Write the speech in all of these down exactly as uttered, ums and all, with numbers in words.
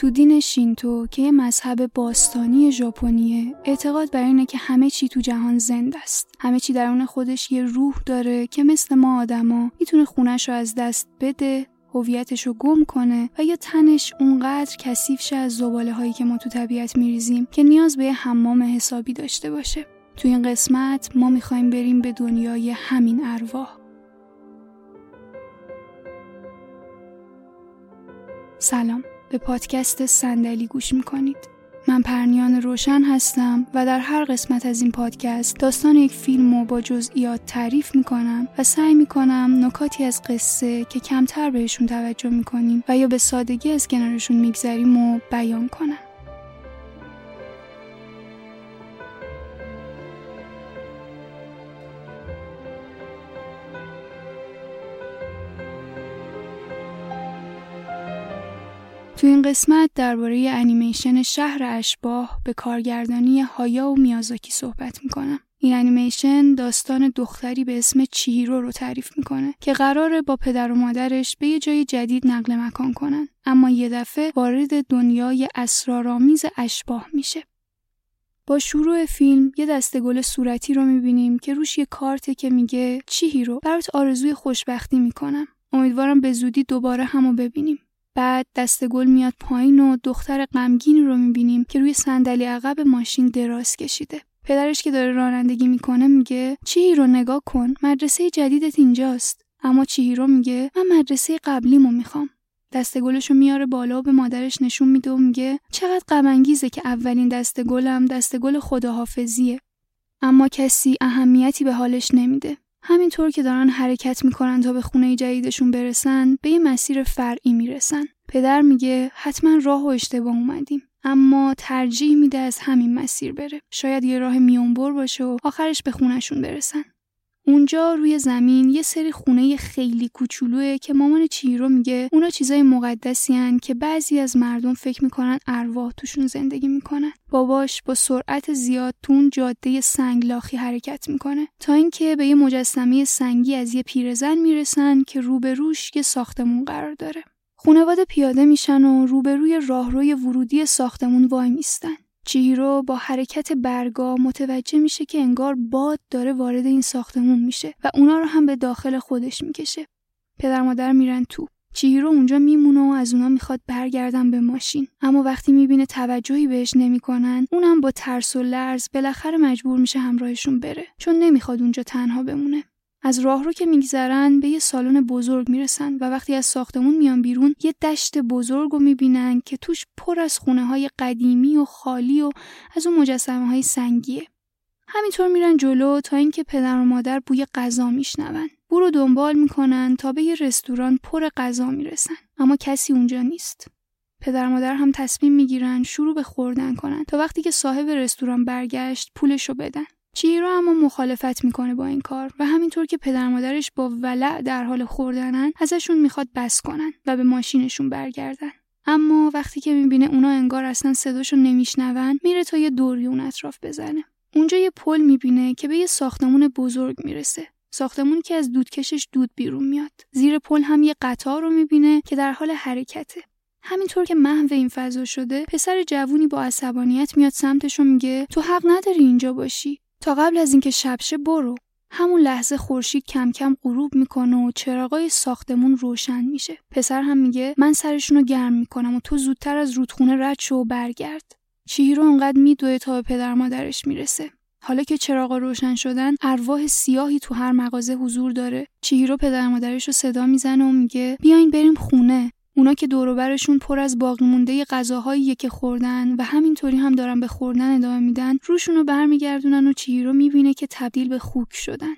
تو دین شینتو که یه مذهب باستانی ژاپنیه، اعتقاد بر اینه که همه چی تو جهان زنده است. همه چی درون خودش یه روح داره که مثل ما آدما میتونه خونش رو از دست بده، هویتش رو گم کنه و یا تنش اونقدر کثیف شه از زباله هایی که ما تو طبیعت میریزیم که نیاز به حمام حسابی داشته باشه. تو این قسمت ما میخوایم بریم به دنیای همین ارواح. سلام، به پادکست صندلی گوش میکنید. من پرنیان روشن هستم و در هر قسمت از این پادکست داستان یک فیلم رو با جزئیات تعریف میکنم و سعی میکنم نکاتی از قصه که کمتر بهشون توجه میکنیم و یا به سادگی از کنارشون میگذریم رو بیان کنم. تو این قسمت درباره انیمیشن شهر اشباح به کارگردانی هایائو میازاکی صحبت میکنم. این انیمیشن داستان دختری به اسم چیهیرو رو تعریف میکنه که قراره با پدر و مادرش به یه جای جدید نقل مکان کنن، اما یه دفعه وارد دنیای اسرارآمیز اشباح میشه. با شروع فیلم یه دسته گل صورتی رو میبینیم که روش یه کارته که میگه چیهیرو برات آرزوی خوشبختی میکنم، امیدوارم به زودی دوباره همو ببینیم. بعد دسته گل میاد پایین و دختر غمگینی رو میبینیم که روی صندلی عقب ماشین دراز کشیده. پدرش که داره رانندگی میکنه میگه چیهیرو نگاه کن، مدرسه جدیدت اینجاست. اما چیهیرو میگه من مدرسه قبلیمو میخوام. دسته گلشو میاره بالا و به مادرش نشون میده و میگه چقدر غم انگیزه که اولین دسته گلم دسته گل خداحافظیه. اما کسی اهمیتی به حالش نمیده. همینطور که دارن حرکت میکنن تا به خونه جدیدشون برسن، به یه مسیر فرعی میرسن. پدر میگه حتما راهو اشتباه اومدیم، اما ترجیح میده از همین مسیر بره. شاید یه راه میونبر باشه و آخرش به خونهشون برسن. اونجا روی زمین یه سری خونه خیلی کوچولوئه که مامان چیهیرو میگه اونا چیزای مقدسی ان که بعضی از مردم فکر میکنن ارواح توشون زندگی میکنن. باباش با سرعت زیاد تو اون جاده سنگلاخی حرکت میکنه تا اینکه به یه مجسمه سنگی از یه پیرزن میرسن که روبروش یه ساختمون قرار داره. خانواده پیاده میشن و روبروی راهروی ورودی ساختمون وای میستن. چیهیرو با حرکت برگا متوجه میشه که انگار باد داره وارد این ساختمون میشه و اونا رو هم به داخل خودش میکشه. پدر مادر میرن تو. چیهیرو اونجا میمونه و از اونا میخواد برگردن به ماشین، اما وقتی میبینه توجهی بهش نمیکنن، اونم با ترس و لرز بالاخره مجبور میشه همراهشون بره، چون نمیخواد اونجا تنها بمونه. از راهرو که میگذرن به یه سالن بزرگ میرسن و وقتی از ساختمون میان بیرون یه دشت بزرگو میبینن که توش پر از خونه‌های قدیمی و خالی و از اون مجسمه‌های سنگیه. همینطور میرن جلو تا اینکه پدر و مادر بوی غذا میشنون. بو رو دنبال میکنن تا به یه رستوران پر غذا میرسن، اما کسی اونجا نیست. پدر و مادر هم تصمیم میگیرن شروع به خوردن کنن تا وقتی که صاحب رستوران برگشت پولشو بدن. چیهیرو اما مخالفت میکنه با این کار و همینطور که پدر مادرش با ولع در حال خوردنن، ازشون میخواد بس کنن و به ماشینشون برگردن. اما وقتی که میبینه اونا انگار اصلا صداشو نمیشنون، میره تا یه دوری اون اطراف بزنه. اونجا یه پل میبینه که به یه ساختمون بزرگ میرسه، ساختمونی که از دودکشش دود بیرون میاد. زیر پل هم یه قطار رو میبینه که در حال حرکته. همینطور که محو این فضا شده، پسر جوونی با عصبانیت میاد سمتش و میگه تو حق نداری اینجا باشی، تا قبل از اینکه شب شه برو. همون لحظه خورشید کم کم غروب میکنه و چراغای ساختمون روشن میشه. پسر هم میگه من سرشونو گرم میکنم و تو زودتر از رودخونه رد شو و برگرد. چیهیرو انقدر میدوه تا به پدر مادرش میرسه. حالا که چراغا روشن شدن، ارواح سیاهی تو هر مغازه حضور داره. چیهیرو پدر مادرشو صدا میزنه و میگه بیاین بریم خونه. اونا که دور و برشون پر از باقی مونده غذاهایی که خوردن و همینطوری هم دارن به خوردن ادامه میدن، روشونو برمیگردونن و چیهیرو میبینه که تبدیل به خوک شدن.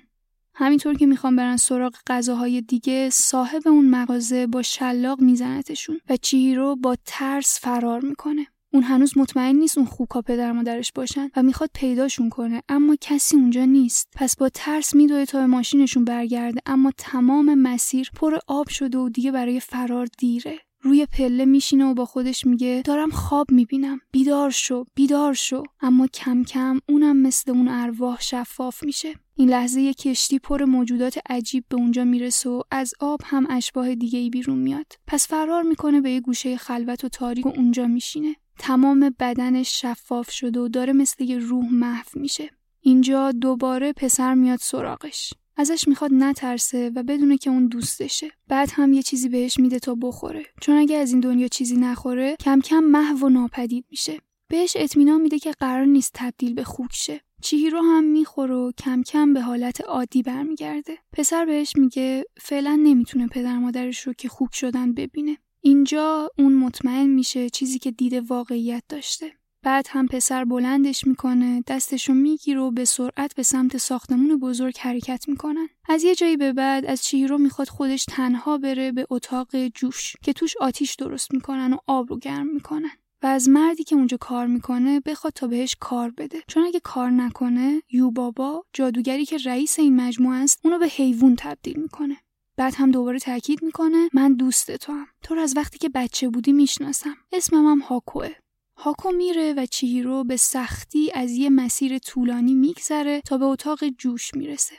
همینطور که میخوان برن سراغ غذاهای دیگه، صاحب اون مغازه با شلاق میزنتشون و چیهیرو با ترس فرار میکنه. اون هنوز مطمئن نیست اون خوکا پدر مادرش باشن و میخواد پیداشون کنه، اما کسی اونجا نیست. پس با ترس میدوه تا به ماشینشون برگرده، اما تمام مسیر پر آب شده و دیگه برای فرار دیره. روی پله میشینه و با خودش میگه دارم خواب میبینم، بیدار شو، بیدار شو. اما کم کم اونم مثل اون ارواح شفاف میشه. این لحظه یک کشتی پر موجودات عجیب به اونجا میرسه و از آب هم اشباح دیگه‌ای بیرون میاد. پس فرار میکنه به یه گوشه خلوت و تاریک و اونجا میشینه. تمام بدنش شفاف شده و داره مثل یه روح محو میشه. اینجا دوباره پسر میاد سراغش. ازش میخواد نترسه و بدونه که اون دوستشه. بعد هم یه چیزی بهش میده تا بخوره، چون اگه از این دنیا چیزی نخوره کم کم محو و ناپدید میشه. بهش اطمینان میده که قرار نیست تبدیل به خوک شه. چیهیرو هم میخوره و کم کم به حالت عادی برمیگرده. پسر بهش میگه فعلا نمیتونه پدر مادرش رو که خوک شدن ببینه. اینجا اون مطمئن میشه چیزی که دیده واقعیت داشته. بعد هم پسر بلندش میکنه، دستشو میگیره و به سرعت به سمت ساختمون بزرگ حرکت میکنن. از یه جایی به بعد از چیهیرو میخواد خودش تنها بره به اتاق جوش که توش آتیش درست میکنن و آب رو گرم میکنن و از مردی که اونجا کار میکنه بخواد تا بهش کار بده، چون اگه کار نکنه یوبابا، جادوگری که رئیس این مجموعه است، اونو به حیوان تبدیل میکنه. بعد هم دوباره تاکید میکنه من دوست توام، تو رو از وقتی که بچه بودی میشناسم، اسمم هم هاکوه. هاکو میره و چیهیرو به سختی از یه مسیر طولانی میگذره تا به اتاق جوش میرسه.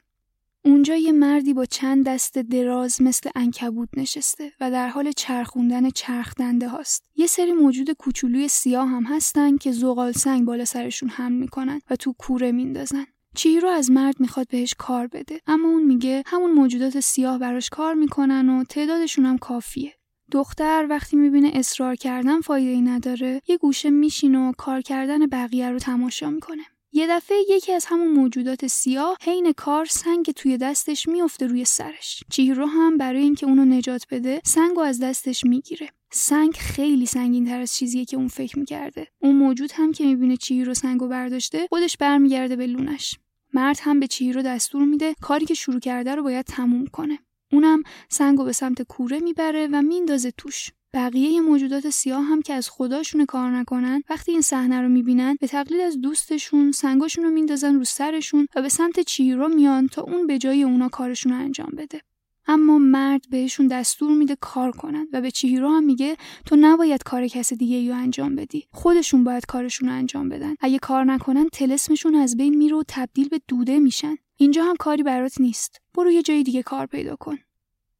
اونجا یه مردی با چند دست دراز مثل عنکبوت نشسته و در حال چرخوندن چرخ دنده هاست. یه سری موجود کوچولوی سیاه هم هستن که زغال سنگ بالا سرشون حمل میکنن و تو کوره میندازن. چیهیرو از مرد میخواد بهش کار بده، اما اون میگه همون موجودات سیاه براش کار میکنن و تعدادشون هم کافیه. دختر وقتی میبینه اصرار کردن فایده‌ای نداره، یه گوشه میشینه و کار کردن بقیه رو تماشا میکنه. یه دفعه یکی از همون موجودات سیاه حین کار سنگ توی دستش میفته روی سرش. چیهیرو هم برای اینکه اونو نجات بده سنگو از دستش میگیره. سنگ خیلی سنگین‌تر از چیزیه که اون فکر میکرده. اون موجود هم که میبینه چیهیرو سنگو برداشته، خودش برمیگرده به لونش. مرد هم به چیهیرو دستور میده کاری که شروع کرده رو باید تموم کنه. اونم سنگو به سمت کوره میبره و میندازه توش. بقیه موجودات سیاه هم که از خداشون کار نکنن، وقتی این صحنه رو میبینن به تقلید از دوستشون سنگاشون رو میندازن رو سرشون و به سمت چیهیرو میان تا اون به جای اونا کارشون رو انجام بده. اما مرد بهشون دستور میده کار کنن و به چیهیرو هم میگه تو نباید کار کس دیگه‌ای رو انجام بدی، خودشون باید کارشون رو انجام بدن. اگه کار نکنن طلسمشون از بین میره و تبدیل به دوده میشن. اینجا هم کاری برات نیست، برو یه جای دیگه کار پیدا کن.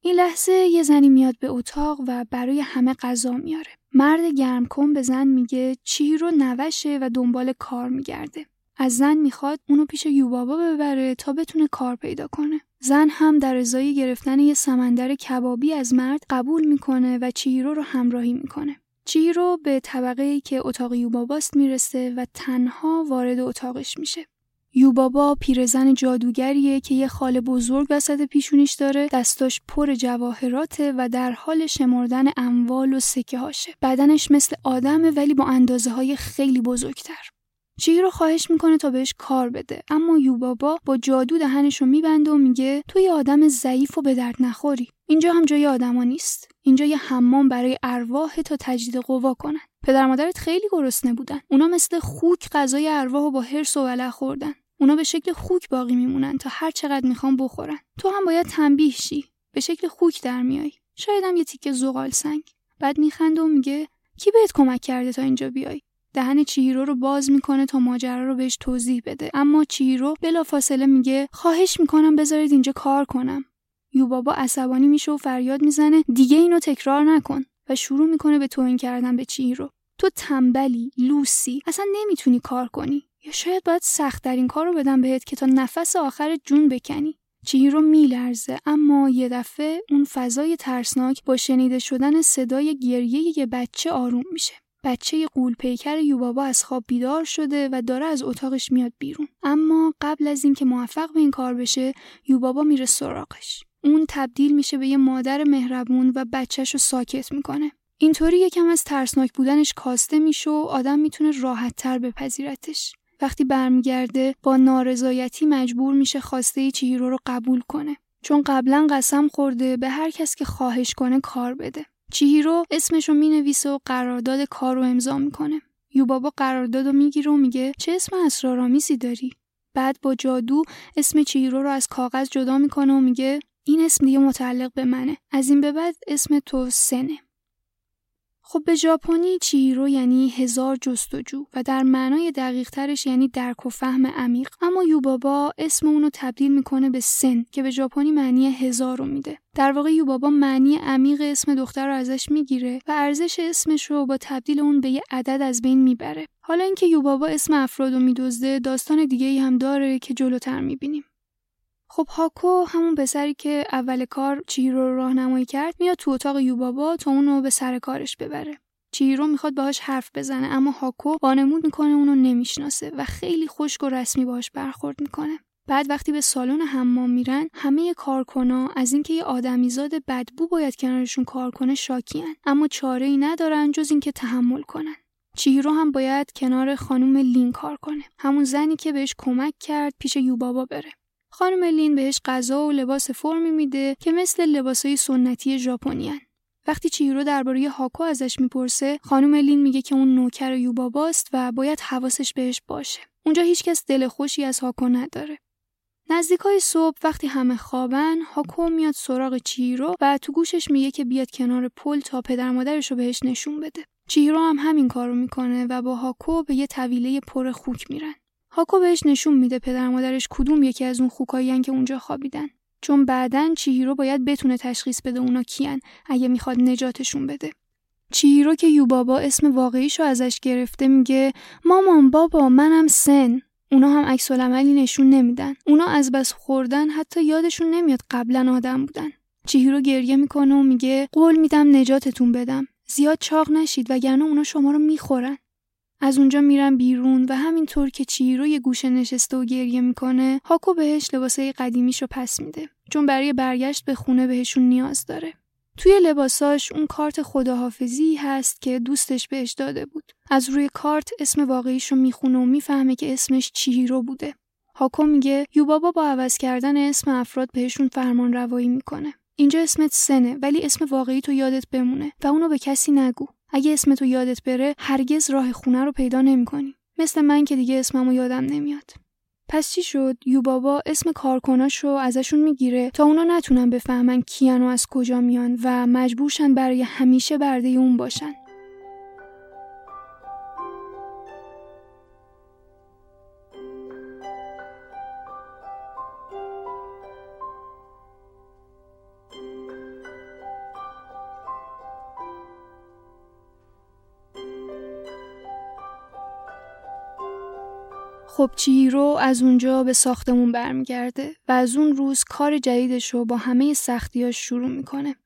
این لحظه یه زنی میاد به اتاق و برای همه غذا میاره. مرد گرمکن به زن میگه چیهیرو نوشه و دنبال کار میگرده. از زن میخواد اونو پیش یوبابا ببره تا بتونه کار پیدا کنه. زن هم در ازای گرفتن یه سمندر کبابی از مرد قبول میکنه و چیهیرو رو همراهی میکنه. چیهیرو به طبقه‌ای که اتاق یوباباست میرسه و تنها وارد اتاقش میشه. یوبابا پیرزن جادوگریه که یه خال بزرگ وسط پیشونیش داره، دستاش پر جواهراته و در حال شمردن اموال و سکه هاشه. بدنش مثل آدمه ولی با اندازه های خیلی بزرگتر. چیهیرو خواهش میکنه تا بهش کار بده، اما یوبابا با جادو دهنشو میبنده و میگه تو یه آدم ضعیف و به درد نخوری. اینجا هم جای آدما نیست، اینجا یه حمام برای ارواح تا تجدید قوا کنن. پدر مادرت خیلی گرسنه بودن، اونا مثل خوک غذای ارواحو با حرص و ولع خوردن. اونا به شکل خوک باقی میمونن تا هر چقدر میخوان بخورن. تو هم باید تنبیه شی، به شکل خوک در میای، شاید هم یه تیکه زغال سنگ. بعد میخنده و میگه کی بهت کمک کرده تا اینجا بیای؟ دهن چیهیرو رو باز میکنه تا ماجرا رو بهش توضیح بده، اما چیهیرو بلافاصله میگه خواهش میکنم بذارید اینجا کار کنم. یوبابا عصبانی میشه و فریاد میزنه دیگه اینو تکرار نکن و شروع میکنه به توهین کردن به چیهیرو. تو تنبلی، لوسی، اصلا نمیتونی کار کنی. یا شاید باید سخت‌ترین کارو بدم بهت که تا نفس آخر جون بکنی. چیهیرو میلرزه، اما یه دفعه اون فضای ترسناک با شنیده شدن صدای گریه یه بچه آروم میشه. بچه قولپیکر یوبابا از خواب بیدار شده و داره از اتاقش میاد بیرون. اما قبل از اینکه موفق به این کار بشه، یوبابا میره سراغش. اون تبدیل میشه به یه مادر مهربون و بچه‌شو ساکت میکنه. اینطوری یکم از ترسناک بودنش کاسته میشه و آدم میتونه راحت‌تر بپذیرتش. وقتی برمیگرده با نارضایتی مجبور میشه خواسته چیهیرو رو قبول کنه، چون قبلا قسم خورده به هر کس که خواهش کنه کار بده. چیهیرو اسمشو مینویسه و قرارداد کارو امضا میکنه. یوبابا قراردادو میگیره و میگه چه اسم اسرارآمیزی داری. بعد با جادو اسم چیهیرو رو از کاغذ جدا میکنه و میگه این اسم دیگه متعلق به منه، از این به بعد اسم تو سنه. خب به ژاپنی چیهیرو یعنی هزار جستجو و در معنای دقیق ترش یعنی درک و فهم عمیق، اما یوبابا اسم اونو تبدیل میکنه به سن که به ژاپنی معنی هزار رو میده. در واقع یوبابا معنی عمیق اسم دختر رو ازش میگیره و ارزش اسمش رو با تبدیل اون به یه عدد از بین میبره. حالا اینکه یوبابا اسم افراد رو میدزده داستان دیگه‌ای هم داره که جلوتر میبینیم. خب هاکو همون پسری که اول کار چیهیرو رو راهنمایی کرد میاد تو اتاق یوبابا تا اونو به سر کارش ببره. چیهیرو میخواد باهاش حرف بزنه اما هاکو وانمود میکنه اونو نمیشناسه و خیلی خشک و رسمی باهاش برخورد میکنه. بعد وقتی به سالن حمام میرن همه کارکنان از اینکه یه آدمیزاد بدبو باید کنارشون کار کنه شاکیان، اما چاره‌ای ندارن جز اینکه تحمل کنن. چیهیرو هم باید کنار خانم لین کار کنه، همون زنی که بهش کمک کرد پیش یوبابا بره. خانم لین بهش غذا و لباس فرمی میده که مثل لباسای سنتی ژاپنیان. وقتی چیهیرو درباره هاکو ازش میپرسه، خانم لین میگه که اون نوکر یوباباست و باید حواسش بهش باشه. اونجا هیچکس دل خوشی از هاکو نداره. نزدیکای صبح وقتی همه خوابن، هاکو میاد سراغ چیهیرو و تو گوشش میگه که بیاد کنار پل تا پدر مادرشو بهش نشون بده. چیهیرو هم همین کارو میکنه و با هاکو به یه طویله پر خوک میرن. هاکو بهش نشون میده پدر مادرش کدوم یکی از اون خوکایین که اونجا خوابیدن، چون بعدن چیهیرو باید بتونه تشخیص بده اونا کیان اگه میخواد نجاتشون بده. چیهیرو که یوبابا اسم واقعیشو ازش گرفته میگه مامان بابا منم سن. اونا هم عکس العملی نشون نمیدن، اونا از بس خوردن حتی یادشون نمیاد قبلا آدم بودن. چیهیرو گریه میکنه و میگه قول میدم نجاتتون بدم، زیاد چاق نشید وگرنه اونا شما رو میخورن. از اونجا میرن بیرون و همینطور که چیهیرو یه گوشه نشسته و گریه میکنه، هاکو بهش لباسای قدیمیشو پس میده، چون برای برگشت به خونه بهشون نیاز داره. توی لباساش اون کارت خداحافظی هست که دوستش بهش داده بود. از روی کارت اسم واقعیشو میخونه و میفهمه که اسمش چیهیرو بوده. هاکو میگه یوبابا با عوض کردن اسم افراد بهشون فرمان روایی میکنه. اینجا اسمت سنه ولی اسم واقعی تو یادت بمونه و اونو به کسی نگو. اگه اسم تو یادت بره هرگز راه خونه رو پیدا نمی کنی. مثل من که دیگه اسممو یادم نمیاد. پس چی شد؟ یوبابا اسم کارکناشو ازشون میگیره تا اونا نتونن بفهمن کیان و از کجا میان و مجبورشن برای همیشه برده اون باشن. خب چیهیرو از اونجا به ساختمون برمیگرده و از اون روز کار جدیدش رو با همه سختیاش شروع میکنه.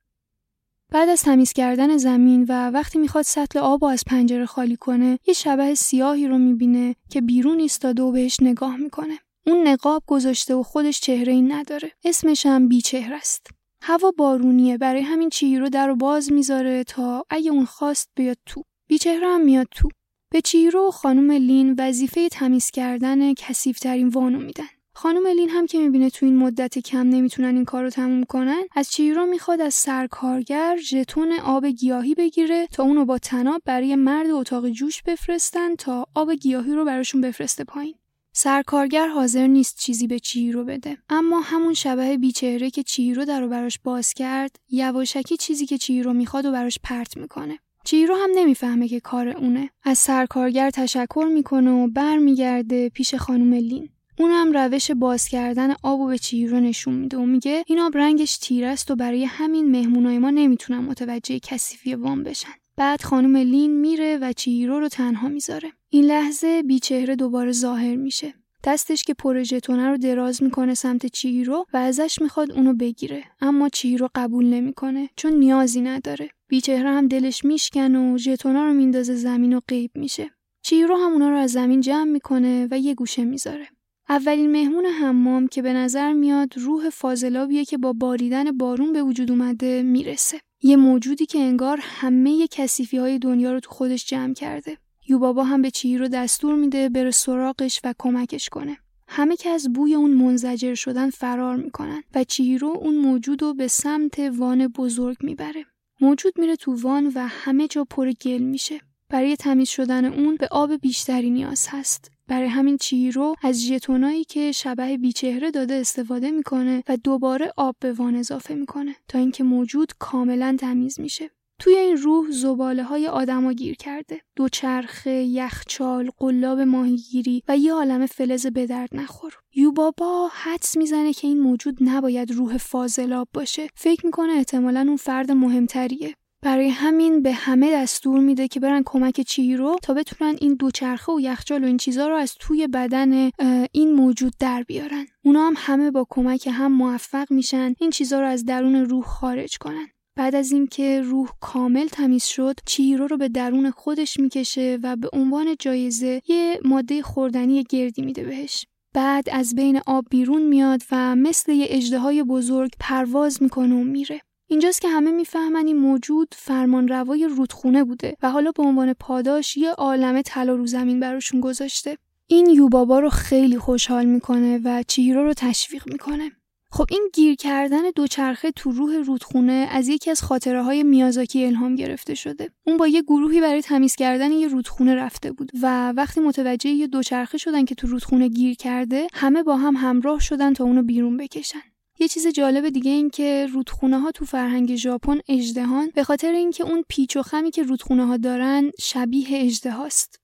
بعد از تمیز کردن زمین و وقتی میخواد سطل آب رو از پنجره خالی کنه، یه شبح سیاهی رو میبینه که بیرون ایستاده و بهش نگاه میکنه. اون نقاب گذاشته و خودش چهره‌ای نداره. اسمش هم بیچهره است. هوا بارونیه، برای همین چیهیرو در رو باز میذاره تا اگه اون خواست بیاد تو. بیچهره هم میاد تو. به چیهیرو و خانم لین وظیفه تمیز کردن کثیف‌ترین وانو میدن. خانم لین هم که میبینه تو این مدت کم نمیتونن این کارو تموم کنن، از چیهیرو میخواد از سرکارگر ژتون آب گیاهی بگیره تا اونو با طناب برای مرد اتاق جوش بفرستن تا آب گیاهی رو براشون بفرسته پایین. سرکارگر حاضر نیست چیزی به چیهیرو بده، اما همون شبح بیچهره که چیهیرو درو براش باز کرد، یواشکی چیزی که چیهیرو میخواد و براش پرت میکنه. چیهیرو هم نمیفهمه که کار اونه. از سرکارگر تشکر میکنه و برمیگرده پیش خانم لین. اون هم روش باز کردن آبو به چیهیرو نشون میده و میگه این آب رنگش تیره است و برای همین مهمونای ما نمیتونن متوجه کثیفی وام بشن. بعد خانم لین میره و چیهیرو رو تنها میذاره. این لحظه بیچهره دوباره ظاهر میشه. دستش که پر ژتونه رو دراز میکنه سمت چیهیرو و ازش میخواد اونو بگیره، اما چیهیرو قبول نمیکنه چون نیازی نداره. بیچهره هم دلش میشکنه و ژتونا رو میندازه زمین و غیب میشه. چیهیرو هم اونا رو از زمین جمع میکنه و یه گوشه میذاره. اولین مهمون حمام که به نظر میاد روح فاضلابیه که با باریدن بارون به وجود اومده میرسه، یه موجودی که انگار همه کثیفی‌های دنیا رو تو خودش جمع کرده. یوبابا هم به چیهیرو دستور میده بره سراغش و کمکش کنه. همه که از بوی اون منزجر شدن فرار میکنن و چیهیرو اون موجود رو به سمت وان بزرگ میبره. موجود میره تو وان و همه جا پر گل میشه. برای تمیز شدن اون به آب بیشتری نیاز هست. برای همین چیهیرو از ژتونایی که شبح بیچهره داده استفاده میکنه و دوباره آب به وان اضافه میکنه تا اینکه موجود کاملا تمیز میشه. توی این روح زباله‌های آدمو گیر کرده. دوچرخه، یخچال، قلاب ماهیگیری و یه عالمه فلز به درد نخور. یوبابا حدس میزنه که این موجود نباید روح فاضلاب باشه. فکر میکنه احتمالاً اون فرد مهمتریه. برای همین به همه دستور میده که برن کمک چیهیرو تا بتونن این دوچرخه و یخچال و این چیزا رو از توی بدن این موجود در بیارن. اونا هم همه با کمک هم موفق میشن این چیزا رو از درون روح خارج کنن. بعد از اینکه روح کامل تمیز شد، چیهیرو رو به درون خودش میکشه و به عنوان جایزه یه ماده خوردنی گردی میده بهش. بعد از بین آب بیرون میاد و مثل یه اژدهای بزرگ پرواز میکنه و میره. اینجاست که همه میفهمن این موجود فرمانروای رودخونه بوده و حالا به عنوان پاداش یه عالمه طلا رو زمین براشون گذاشته. این یوبابا رو خیلی خوشحال میکنه و چیهیرو رو تشویق میکنه. خب این گیر کردن دوچرخه تو روح رودخونه از یکی از خاطره های میازاکی الهام گرفته شده. اون با یه گروهی برای تمیز کردن یه رودخونه رفته بود و وقتی متوجه یه دوچرخه شدن که تو رودخونه گیر کرده، همه با هم همراه شدن تا اونو بیرون بکشن. یه چیز جالب دیگه این که رودخونه‌ها تو فرهنگ ژاپن اژدهان به خاطر اینکه اون پیچ و خمی که رودخونه‌ها دارن شبیه اژدهاست.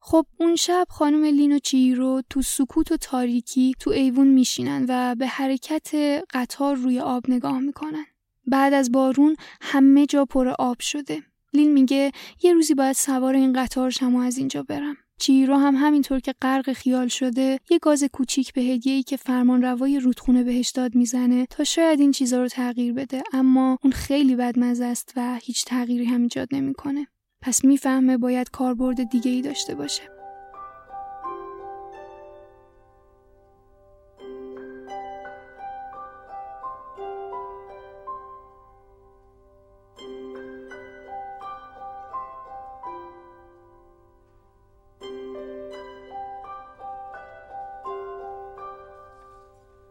خب اون شب خانم لین و چیهیرو تو سکوت و تاریکی تو ایوون میشینن و به حرکت قطار روی آب نگاه میکنن. بعد از بارون همه جا پر آب شده. لین میگه یه روزی باید سوار این قطار شم و از اینجا برم. چیهیرو هم همینطور که غرق خیال شده یه گاز کوچیک به هدیه‌ای که فرمانروای رودخونه بهش داد میزنه تا شاید این چیزا رو تغییر بده، اما اون خیلی بدمزه است و هیچ تغییری هم ایجاد نمیکنه. پس میفهمه باید کاربرد دیگه‌ای داشته باشه.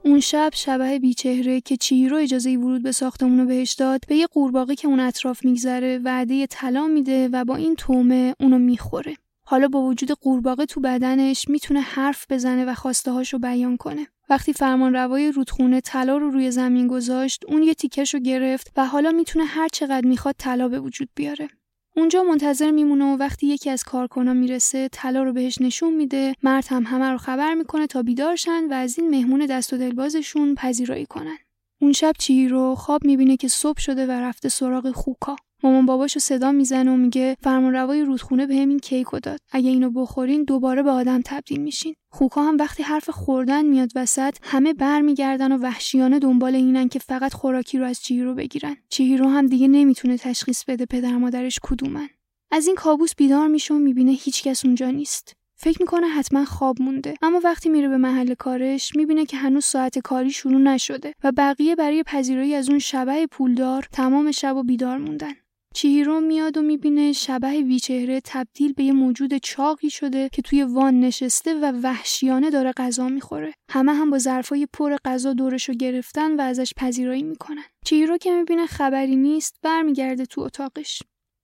اون شب شبح بیچهره که چیهیرو اجازه ورود به ساختمون رو بهش داد، به یه قورباغه که اون اطراف میگذره وعده طلا میده و با این طعمه اونو میخوره. حالا با وجود قورباغه تو بدنش میتونه حرف بزنه و خواسته هاشو بیان کنه. وقتی فرمانروای رودخونه طلا رو روی زمین گذاشت، اون یه تیکشو گرفت و حالا میتونه هر چقدر میخواد طلا به وجود بیاره. اونجا منتظر میمونه و وقتی یکی از کارکنان میرسه طلا رو بهش نشون میده. مرد هم همه رو خبر میکنه تا بیدارشن و از این مهمون دست و دلبازشون پذیرایی کنن. اون شب چیهیرو خواب میبینه که صبح شده و رفته سراغ خوکا. مامان باباشو صدا میزنه و میگه فرمانروای رودخونه بهم این کیکو داد، اگه اینو بخورین دوباره به آدم تبدیل میشین. خوکا هم وقتی حرف خوردن میاد وسط، همه برمیگردن و وحشیانه دنبال اینن که فقط خوراکی رو از چیهیرو بگیرن. چیهیرو هم دیگه نمیتونه تشخیص بده پدر مادرش کدومن. از این کابوس بیدار میشه و میبینه هیچکس اونجا نیست. فکر میکنه حتما خواب مونده، اما وقتی میره به محل کارش میبینه که هنوز ساعت کاری شروع نشده و بقیه برای پذیرایی از اون شبح پولدار تمام شبو بیدار موندن. چیهیرو میاد و میبینه شبح بیچهره تبدیل به یه موجود چاقی شده که توی وان نشسته و وحشیانه داره غذا میخوره. همه هم با ظرفای پر غذا دورشو گرفتن و ازش پذیرایی میکنن. چیهیرو که میبینه خبری نیست، برمیگرده تو اتاقش.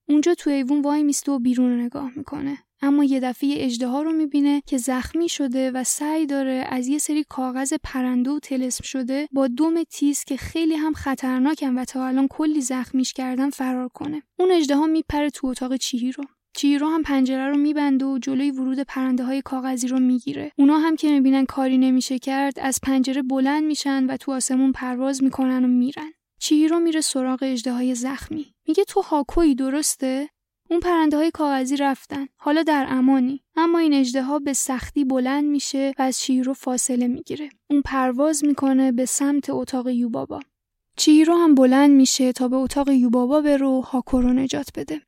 اونجا تو ایوون وای میسته و بیرون رو نگاه میکنه، اما یه دفعه اژدها رو میبینه که زخمی شده و سعی داره از یه سری کاغذ پرنده و طلسم شده با دم تیز که خیلی هم خطرناکن و تا الان کلی زخمیش کردن فرار کنه. اون اژدها میپره تو اتاق چیهیرو. چیهیرو هم پنجره رو میبنده و جلوی ورود پرنده‌های کاغذی رو میگیره. اونا هم که میبینن کاری نمیشه کرد، از پنجره بلند میشن و تو آسمون پرواز میکنن و میرن. چیهیرو میره سراغ اژدهای زخمی. میگه تو هاکویی، درسته؟ اون پرنده‌های کاغذی رفتن. حالا در امانی. اما این اژدها به سختی بلند میشه و از چیهیرو فاصله میگیره. اون پرواز میکنه به سمت اتاق یوبابا. چیهیرو هم بلند میشه تا به اتاق یوبابا بره و هاکو رو نجات بده.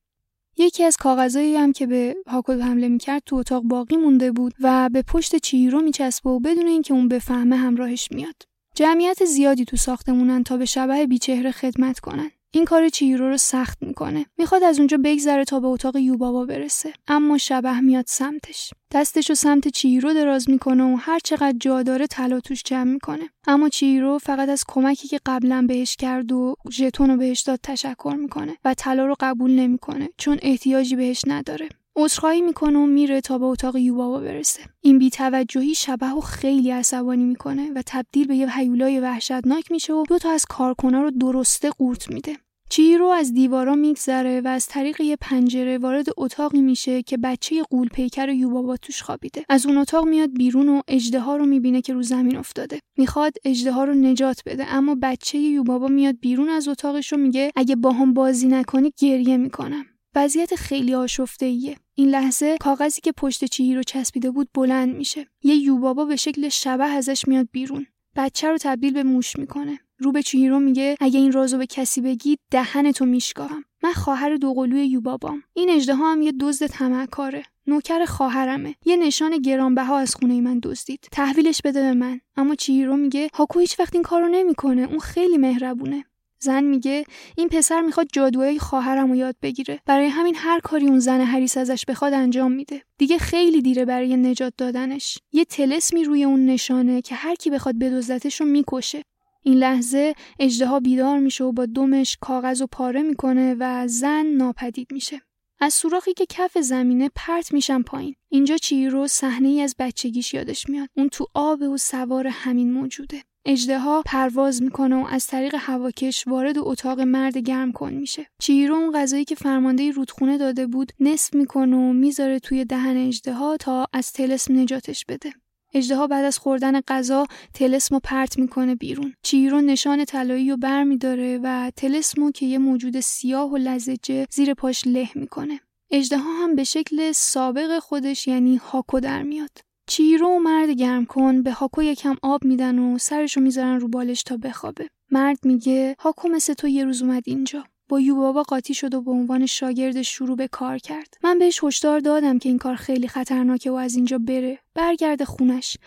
یکی از کاغذایی هم که به هاکو حمله میکرد تو اتاق باقی مونده بود و به پشت چیهیرو میچسبه و بدون اینکه اون بفهمه همراهش میاد. جمعیت زیادی تو ساختمونن تا به شبح بیچهره خدمت کنن. این کار چیهیرو رو سخت میکنه. میخواد از اونجا بگذره تا به اتاق یوبابا برسه، اما شبح میاد سمتش. دستش رو سمت چیهیرو دراز میکنه و هر چقدر جا داره طلا توش جمع میکنه. اما چیهیرو فقط از کمکی که قبلا بهش کرد و ژتون رو بهش داد تشکر میکنه و طلا رو قبول نمیکنه، چون احتیاجی بهش نداره. عذرخواهی میکنه و میره تا به اتاق یوبابا برسه. این بی‌توجهی شبح رو خیلی عصبانی میکنه و تبدیل به یه هیولای وحشتناک میشه و دو تا از کارکن‌ها رو درسته قورت میده. چیهیرو از دیوارا میگذره و از طریق یه پنجره وارد اتاقی میشه که بچه غول پیکر یوبابا توش خوابیده. از اون اتاق میاد بیرون و اژدها رو میبینه که رو زمین افتاده. میخواد اژدها رو نجات بده، اما بچه یوبابا میاد بیرون از اتاقش و میگه اگه باهم بازی نکنی گریه میکنم. وضعیت خیلی آشفته‌ایه. این لحظه کاغذی که پشت چیهیرو چسبیده بود بلند میشه. یه یوبابا به شکل شبح ازش میاد بیرون. بچه رو تبدیل به موش میکنه. رو به چیهیرو میگه اگه این رازو به کسی بگی دهنتو میشکافم. من خواهر دوقلوی یوبابام. این اژدها هم یه دزد طمعکاره. نوکر خواهرمه. یه نشان گرانبها از خونه من دزدید. تحویلش بده به من. اما چیهیرو میگه هاکو هیچ وقت این کارو نمیکنه. اون خیلی مهربونه. زن میگه این پسر میخواد جادوهای خواهرم رو یاد بگیره، برای همین هر کاری اون زن حریص ازش بخواد انجام میده. دیگه خیلی دیره برای نجات دادنش. یه تلسمی روی اون نشانه که هر کی بخواد بدزدتش رو میکشه. این لحظه اژدها بیدار میشه و با دمش کاغذ رو پاره میکنه و زن ناپدید میشه. از سوراخی که کف زمینه پرت میشن پایین. اینجا چیهیرو صحنه‌ای از بچگیش یادش میاد. اون تو آب و سوار همین موجوده. اژدها پرواز میکنه و از طریق هواکش وارد اتاق مرد گرم کن میشه. چیهیرو اون غذایی که فرمانده رودخونه داده بود نصف میکنه و میذاره توی دهن اژدها تا از طلسم نجاتش بده. اژدها بعد از خوردن غذا طلسمو پرت میکنه بیرون. چیهیرو نشان طلایی رو برمیداره و طلسمو که یه موجود سیاه و لزجه زیر پاش له میکنه. اژدها هم به شکل سابق خودش یعنی هاکو در میاد. چیهیرو و مرد گرم کن به هاکو یکم آب میدن و سرشو میذارن رو بالش تا بخوابه. مرد میگه هاکو مثل تو یه روز اومد اینجا، با یوبابا قاطی شد و به عنوان شاگرد شروع به کار کرد. من بهش هشدار دادم که این کار خیلی خطرناکه و از اینجا بره، برگرده خونش،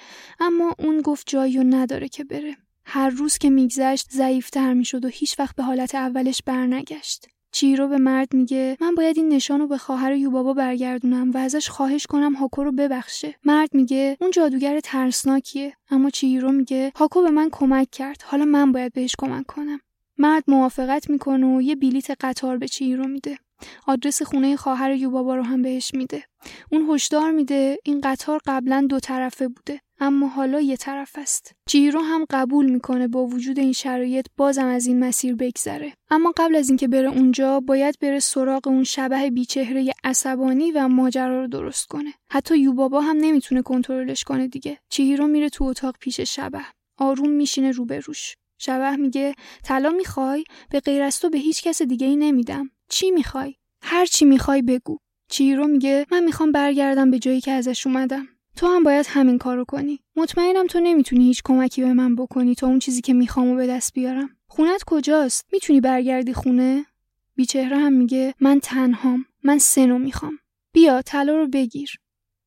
اما اون گفت جایی نداره که بره. هر روز که میگذشت ضعیف‌تر میشد و هیچ وقت به حالت اولش برنگشت. چیهیرو به مرد میگه من باید این نشانو به خواهر یوبابا برگردونم و ازش خواهش کنم هاکو رو ببخشه. مرد میگه اون جادوگر ترسناکیه، اما چیهیرو میگه هاکو به من کمک کرد، حالا من باید بهش کمک کنم. مرد موافقت میکنه و یه بلیت قطار به چیهیرو میده. آدرس خونه خواهر یوبابا رو هم بهش میده. اون هشدار میده این قطار قبلا دو طرفه بوده، اما حالا یه طرف است. چیهیرو هم قبول میکنه با وجود این شرایط بازم از این مسیر بگذره، اما قبل از اینکه بره اونجا باید بره سراغ اون شبح بیچهره عصبانی و ماجرا رو درست کنه. حتی یوبابا هم نمیتونه کنترلش کنه دیگه. چیهیرو میره تو اتاق پیش شبح، آروم میشینه روبروش. شبح میگه طلا میخوای؟ به غیر از تو به هیچ کس دیگه ای نمیدم. چی میخوای؟ هر چی میخوای بگو. چیهیرو میگه من میخوام برگردم به جایی که ازش اومدم. تو هم باید همین کارو کنی. مطمئنم تو نمیتونی هیچ کمکی به من بکنی تا اون چیزی که میخوامو به دست بیارم. خونت کجاست؟ میتونی برگردی خونه؟ بیچهره هم میگه من تنهام. من سنو میخوام. بیا طلا رو بگیر.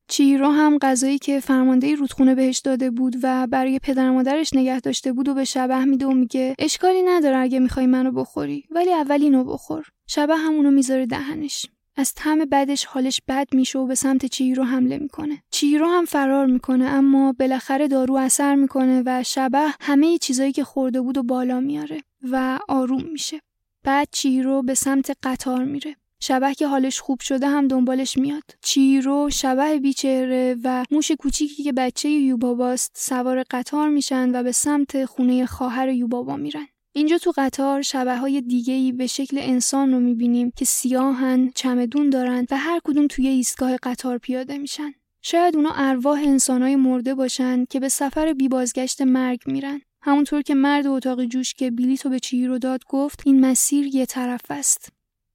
چیهیرو هم غذایی که فرمانده رودخونه بهش داده بود و برای پدر مادرش نگه داشته بود و به شبح میده و میگه اشکالی نداره اگه میخوای منو بخوری، ولی اول اینو بخور. شبح همونو میذاره دهنش. از طعم بدش حالش بد میشه و به سمت چیهیرو حمله میکنه. چیهیرو هم فرار میکنه، اما بالاخره دارو اثر میکنه و شبح همه چیزایی که خورده بود و بالا میاره و آروم میشه. بعد چیهیرو به سمت قطار میره. شبح که حالش خوب شده هم دنبالش میاد. چیهیرو، شبح بیچهره و موش کوچیکی که بچه یوباباست سوار قطار میشن و به سمت خونه خواهر یوبابا میرن. اینجا تو قطار شبح‌های دیگه‌ای به شکل انسان رو می‌بینیم که سیاهن، چمدون دارن و هر کدوم توی ایستگاه قطار پیاده میشن. شاید اونا ارواح انسان‌های مرده باشن که به سفر بی‌بازگشت مرگ میرن. همونطور که مرد اتاق جوش که بلیتو به چیهیرو داد گفت این مسیر یه طرف است.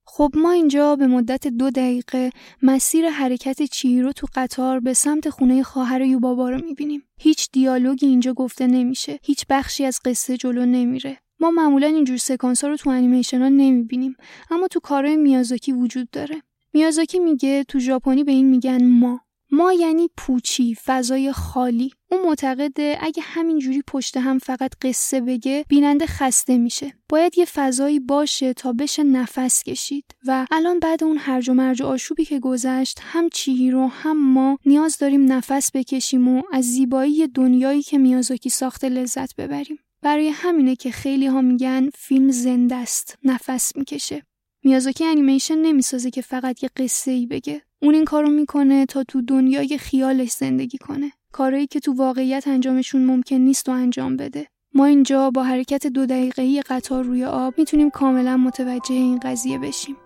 خب ما اینجا به مدت دو دقیقه مسیر حرکت چیهیرو تو قطار به سمت خونه خواهر یوبابا رو می‌بینیم. هیچ دیالوگی اینجا گفته نمیشه. هیچ بخشی از قصه جلو نمیره. ما معمولا اینجور سکانس‌ها رو تو انیمیشن‌ها نمی‌بینیم، اما تو کارهای میازاکی وجود داره. میازاکی میگه تو ژاپنی به این میگن ما. ما یعنی پوچی، فضای خالی. اون معتقده اگه همینجوری پشت هم فقط قصه بگه بیننده خسته میشه. باید یه فضایی باشه تا بشه نفس کشید. و الان بعد اون هرج و مرج آشوبی که گذشت، هم چیهیرو هم ما نیاز داریم نفس بکشیم و از زیبایی دنیایی که میازاکی ساخته لذت ببریم. برای همینه که خیلی ها میگن فیلم زنده است، نفس میکشه. میازاکی انیمیشن نمیسازه که فقط یه قصه ای بگه. اون این کارو میکنه تا تو دنیای خیالش زندگی کنه. کارهایی که تو واقعیت انجامشون ممکن نیست و انجام بده. ما اینجا با حرکت دو دقیقه‌ای قطار روی آب میتونیم کاملا متوجه این قضیه بشیم.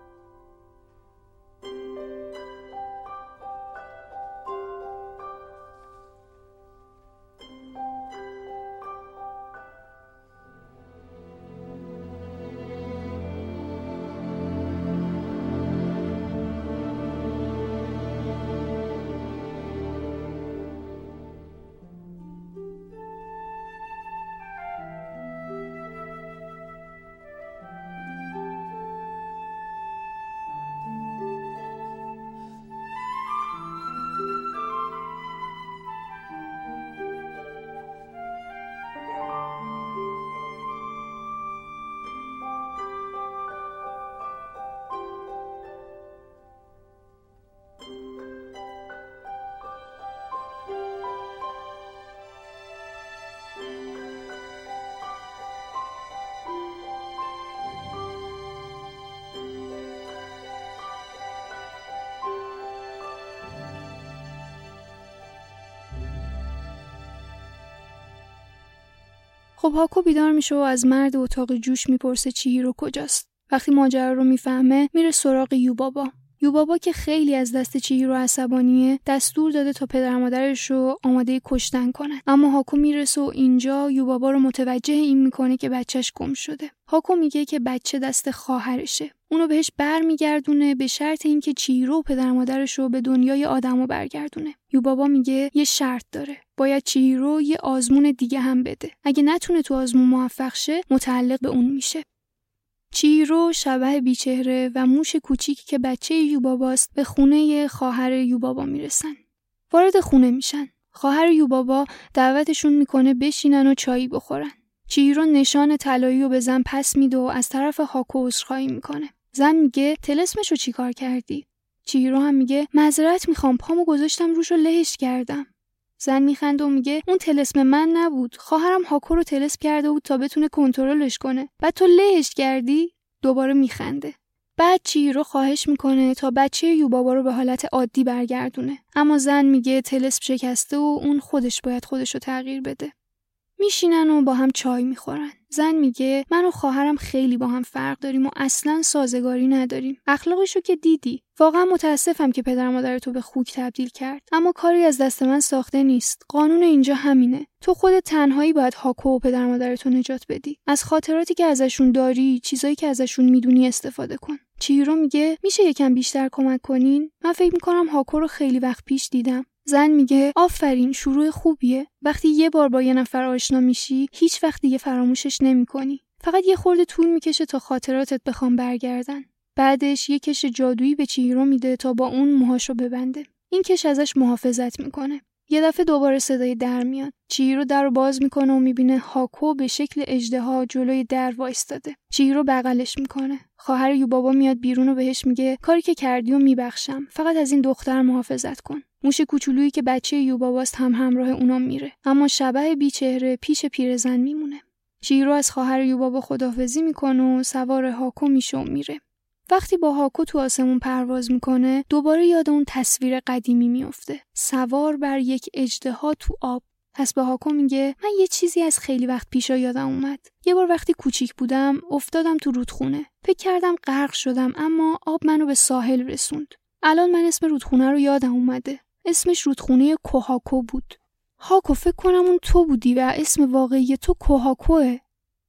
خب هاکو بیدار میشه و از مرد اتاق جوش میپرسه چیهیرو کجاست. وقتی ماجرا رو میفهمه میره سراغ یوبابا. یوبابا که خیلی از دست چیهیرو عصبانیه، دستور داده تا پدر مادرش رو آماده کشتن کنن. اما هاکو میرسه و اینجا یوبابا رو متوجه این میکنه که بچهش گم شده. هاکو میگه که بچه دست خواهرشه. اونو بهش برمیگردونه به شرط اینکه چیهیرو و پدر مادرش رو به دنیای آدمو برگردونه. یوبابا میگه یه شرط داره. باید چیهیرو یه آزمون دیگه هم بده. اگه نتونه تو آزمون موفق شه، متعلق به اون میشه. چیهیرو شبح بیچهره و موش کوچیکی که بچه یوباباست به خونه خواهر یوبابا میرسن. وارد خونه میشن. خواهر یوبابا دعوتشون میکنه بشینن و چایی بخورن. چیهیرو نشان طلایی رو به زن پس میده و از طرف هاکو عذرخواهی میکنه. زن میگه طلسمشو چیکار کردی؟ چیهیرو هم میگه معذرت میخوام، پامو گذاشتم روشو لهش کردم. زن میخنده و میگه اون طلسم من نبود، خواهرم هاکو رو طلسم کرده بود تا بتونه کنترلش کنه، بعد تو لهش کردی؟ دوباره میخنده. بعد چیهیرو خواهش میکنه تا بچه یوبابا رو به حالت عادی برگردونه، اما زن میگه طلسم شکسته و اون خودش باید خودشو تغییر بده. میشینن و با هم چای میخورن. زن میگه من و خواهرم خیلی با هم فرق داریم و اصلا سازگاری نداریم. اخلاقشو که دیدی. واقعا متاسفم که پدر مادرتو به خوک تبدیل کرد، اما کاری از دست من ساخته نیست. قانون اینجا همینه. تو خودت تنهایی باید هاکو و پدر مادرتو نجات بدی. از خاطراتی که ازشون داری، چیزایی که ازشون میدونی استفاده کن. چیهیرو میگه میشه یکم بیشتر کمک کنین؟ من فکر میکنم هاکو رو خیلی وقت پیش دیدم. زن میگه آفرین، شروع خوبیه. وقتی یه بار با یه نفر آشنا میشی هیچ وقت دیگه فراموشش نمیکنی. فقط یه خورده طول میکشه تا خاطراتت بخوام برگردن. بعدش یه کش جادویی به چیهیرو میده تا با اون موهاشو ببنده. این کش ازش محافظت میکنه. یه دفعه دوباره صدای در میاد. چیهیرو در رو باز میکنه و میبینه هاکو به شکل اژدها جلوی در وایستاده. چیهیرو بغلش میکنه. خواهر یوبابا میاد بیرون و بهش میگه کاری که کردی و میبخشم، فقط از این دختر محافظت کن. موش کوچولویی که بچه یوباباست هم همراه اونا میره، اما شبح بیچهره پیش پیرزن میمونه. چیهیرو از خواهر یوبابا خداحافظی میکنه و سوار هاکو میشه و میره. وقتی با هاکو تو آسمون پرواز میکنه، دوباره یاد اون تصویر قدیمی میفته. سوار بر یک اژدها تو آب. پس به هاکو میگه من یه چیزی از خیلی وقت پیشا یادم اومد. یه بار وقتی کوچیک بودم، افتادم تو رودخونه. فکر کردم غرق شدم، اما آب منو به ساحل رسوند. الان من اسم رودخونه رو یادم اومده. اسمش رودخونه کوهاکو بود. هاکو فکر کنم اون تو بودی و اسم واقعی تو کوهاکوه.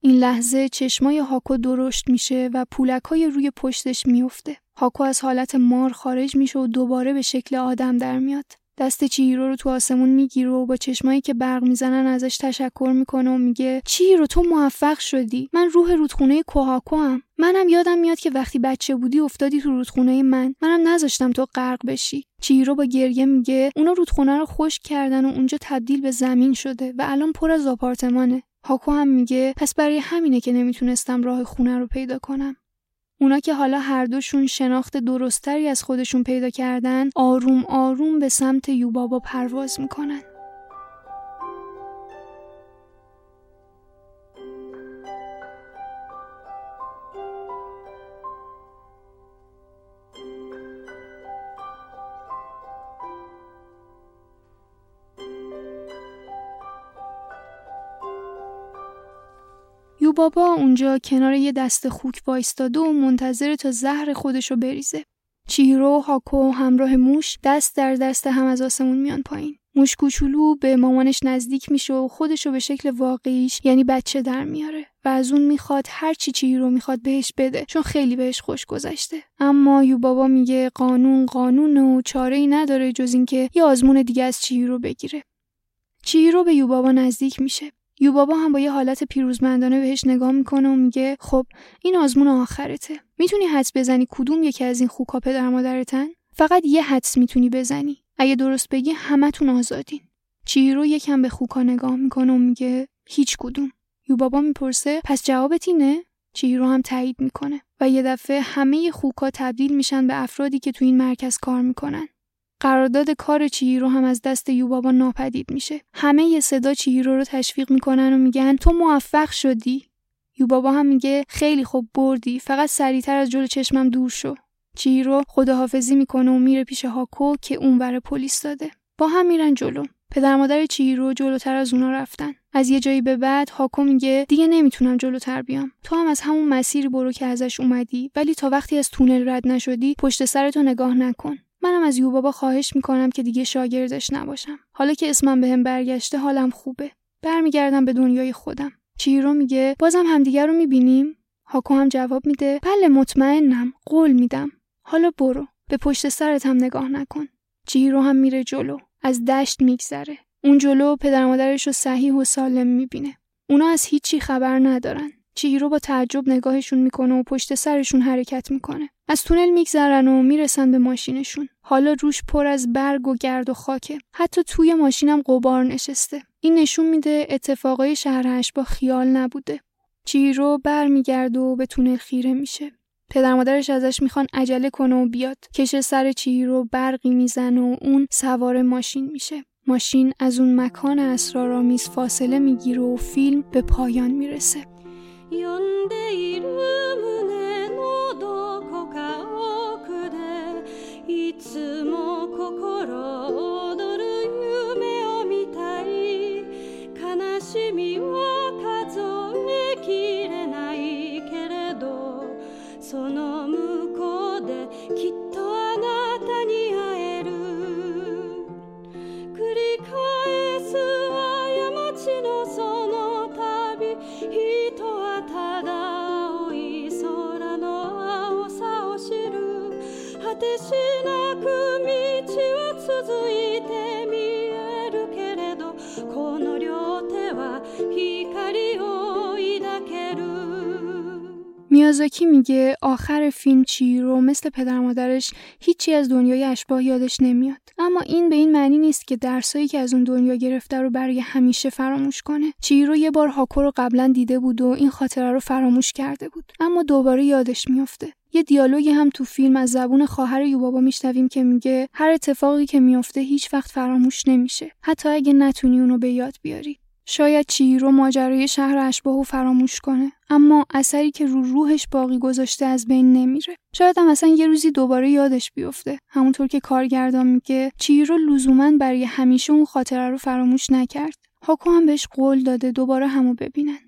این لحظه چشمای هاکو درشت میشه و پولکای روی پشتش میفته. هاکو از حالت مار خارج میشه و دوباره به شکل آدم در میاد. دست چیهیرو رو تو آسمون میگیره و با چشمایی که برق میزنن ازش تشکر میکنه و میگه چیهیرو تو موفق شدی. من روح رودخونه کوهاکو هم. منم یادم میاد که وقتی بچه بودی افتادی تو رودخونه من. منم نذاشتم تو غرق بشی. چیهیرو با گریه میگه اونا رودخونه رو خشک کردن و اونجا تبدیل به زمین شده و الان پر از آپارتمانه. هاکو هم میگه پس برای همینه که نمیتونستم راه خونه رو پیدا کنم. اونا که حالا هر دوشون شناخت درستری از خودشون پیدا کردن، آروم آروم به سمت یوبابا پرواز میکنن. یوبابا اونجا کنار یه دست خوک وایستاده و منتظر تا زهر خودشو بریزه. چیهیرو و هاکو همراه موش دست در دست هم از آسمون میان پایین. موش کوچولو به مامانش نزدیک میشه و خودشو به شکل واقعیش یعنی بچه در میاره و از اون میخواد هر چی چیهیرو میخواد بهش بده، چون خیلی بهش خوش گذشته. اما یوبابا میگه قانون قانون و چاره‌ای نداره جز اینکه یه آزمون دیگه از چیهیرو بگیره. چیهیرو به یوبابا نزدیک میشه. یوبابا هم با یه حالت پیروزمندانه بهش نگاه میکنه و میگه خب این آزمون آخرته. میتونی حدس بزنی کدوم یکی از این خوکا پدر مادرتن؟ فقط یه حدس میتونی بزنی. اگه درست بگی همتون آزادین. چیهیرو یکم به خوکا نگاه میکنه و میگه هیچ کدوم. یوبابا میپرسه پس جوابت اینه؟ چیهیرو هم تایید میکنه و یه دفعه همه خوکا تبدیل میشن به افرادی که تو این مرکز کار میکنن. قرارداد کار چیهیرو هم از دست یوبابا ناپدید میشه. همه یه صدا چیهیرو رو تشویق میکنن و میگن تو موفق شدی. یوبابا هم میگه خیلی خوب بردی، فقط سریعتر از جلو چشمم دور شو. چیهیرو خداحافظی میکنه و میره پیش هاکو که اونور پلیس داده. با هم میرن جلو. پدر مادر چیهیرو جلوتر از اونا رفتن. از یه جایی به بعد هاکو میگه دیگه نمیتونم جلوتر بیام. تو هم از همون مسیری برو که ازش اومدی، ولی تا وقتی از تونل رد نشدی پشت سرت نگاه نکن. منم از یوبابا خواهش میکنم که دیگه شاگردش نباشم. حالا که اسمم بهم برگشته حالم خوبه. برمیگردم به دنیای خودم. چیهیرو میگه بازم همدیگه رو میبینیم؟ هاکو هم جواب میده بله مطمئنم، قول میدم. حالا برو، به پشت سرت هم نگاه نکن. چیهیرو هم میره جلو، از دشت میگذره. اون جلو پدر مادرش رو صحیح و سالم میبینه. اونا از هیچی خبر ندارن. چیهیرو با تعجب نگاهشون میکنه و پشت سرشون حرکت میکنه. از تونل میگذرن و میرسن به ماشینشون. حالا روش پر از برگ و گرد و خاکه. حتی توی ماشینم غبار نشسته. این نشون میده اتفاقای شهر اشباح خیال نبوده. چیهیرو برمیگرده و به تونل خیره میشه. پدر مادرش ازش میخوان عجله کنه و بیاد. کش سر چیهیرو برقی میزنه و اون سوار ماشین میشه. ماشین از اون مکان اسرارآمیز فاصله میگیره و فیلم به پایان میرسه. میازاکی میگه آخر فیلم چیهیرو مثل پدر مادرش هیچی از دنیای اشباح یادش نمیاد، اما این به این معنی نیست که درسایی که از اون دنیا گرفته رو برای همیشه فراموش کنه. چیهیرو یه بار هاکو رو قبلا دیده بود و این خاطره رو فراموش کرده بود، اما دوباره یادش میفته. یه دیالوگی هم تو فیلم از زبون خواهر یوبابا میشنویم که میگه هر اتفاقی که میفته هیچ وقت فراموش نمیشه، حتی اگه نتونی اونو به یاد بیاری. شاید چیهیرو ماجرای شهر اشباح رو فراموش کنه، اما اثری که رو روحش باقی گذاشته از بین نمیره. شاید هم اصلا یه روزی دوباره یادش بیفته. همونطور که کارگردان میگه چیهیرو لزوماً برای همیشه اون خاطره رو فراموش نکرد. هاکو هم بهش قول داده دوباره همو ببینن.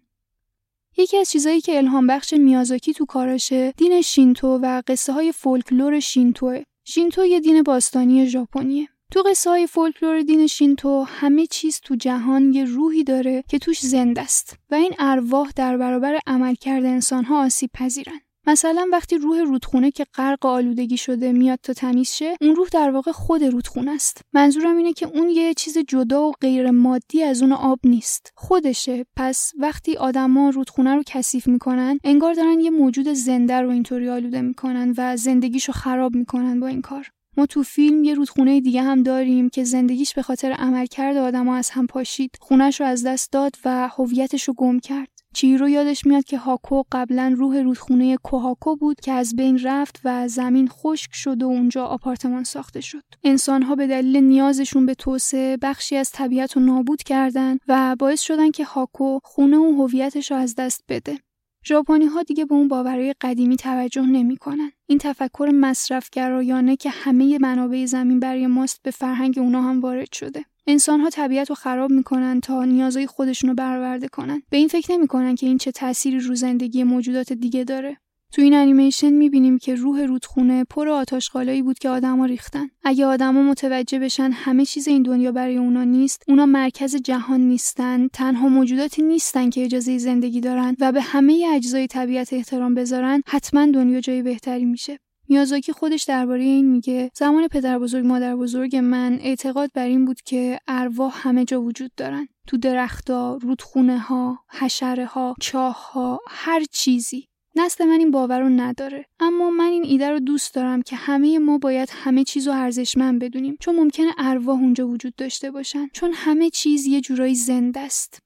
یکی از چیزایی که الهام بخش میازاکی تو کاراشه دین شینتو و قصه های فولکلور شینتوه. شینتو یه دین باستانی ژاپنیه. تو قصه های فولکلور دین شینتو همه چیز تو جهان یه روحی داره که توش زنده است و این ارواح در برابر عملکرد انسان‌ها آسیب پذیرن. مثلا وقتی روح رودخونه که غرق آلودگی شده میاد تا تمیز شه، اون روح در واقع خود رودخونه است. منظورم اینه که اون یه چیز جدا و غیر مادی از اون آب نیست، خودشه. پس وقتی آدما رودخونه رو کثیف میکنن، انگار دارن یه موجود زنده رو اینطوری آلوده میکنن و زندگیشو خراب میکنن با این کار. ما تو فیلم یه رودخونه دیگه هم داریم که زندگیش به خاطر عملکرد آدما از هم پاشید، خونه‌ش رو از دست داد و هویتش رو گم کرد. چیهیرو یادش میاد که هاکو قبلا روح رودخونه کوهاکو بود که از بین رفت و زمین خشک شد و اونجا آپارتمان ساخته شد. انسان‌ها به دلیل نیازشون به توسعه بخشی از طبیعت رو نابود کردن و باعث شدن که هاکو خونه و هویتش رو از دست بده. ژاپنی‌ها دیگه به اون باورهای قدیمی توجه نمی‌کنن. این تفکر مصرفگرایانه که همه منابع زمین برای ماست به فرهنگ اونا هم وارد شده. انسان‌ها طبیعت رو خراب می‌کنن تا نیازهای خودشونو برآورده کنن. به این فکر نمی‌کنن که این چه تأثیری رو زندگی موجودات دیگه داره. تو این انیمیشن می‌بینیم که روح رودخونه پر آتش‌قالایی بود که آدم‌ها ریختن. اگه آدم‌ها متوجه بشن همه چیز این دنیا برای اونا نیست، اونا مرکز جهان نیستن، تنها موجوداتی نیستن که اجازه زندگی دارن و به همه اجزای طبیعت احترام بذارن، حتما دنیا جای بهتری میشه. میازاکی خودش درباره این میگه زمان پدر بزرگ مادر بزرگ من اعتقاد بر این بود که ارواح همه جا وجود دارن، تو درخت‌ها، رودخونه‌ها، حشره‌ها، چاه‌ها، هر چیزی. نسل من این باور رو نداره، اما من این ایده رو دوست دارم که همه ما باید همه چیز رو ارزشمند بدونیم، چون ممکنه ارواح اونجا وجود داشته باشن، چون همه چیز یه جورایی زنده است.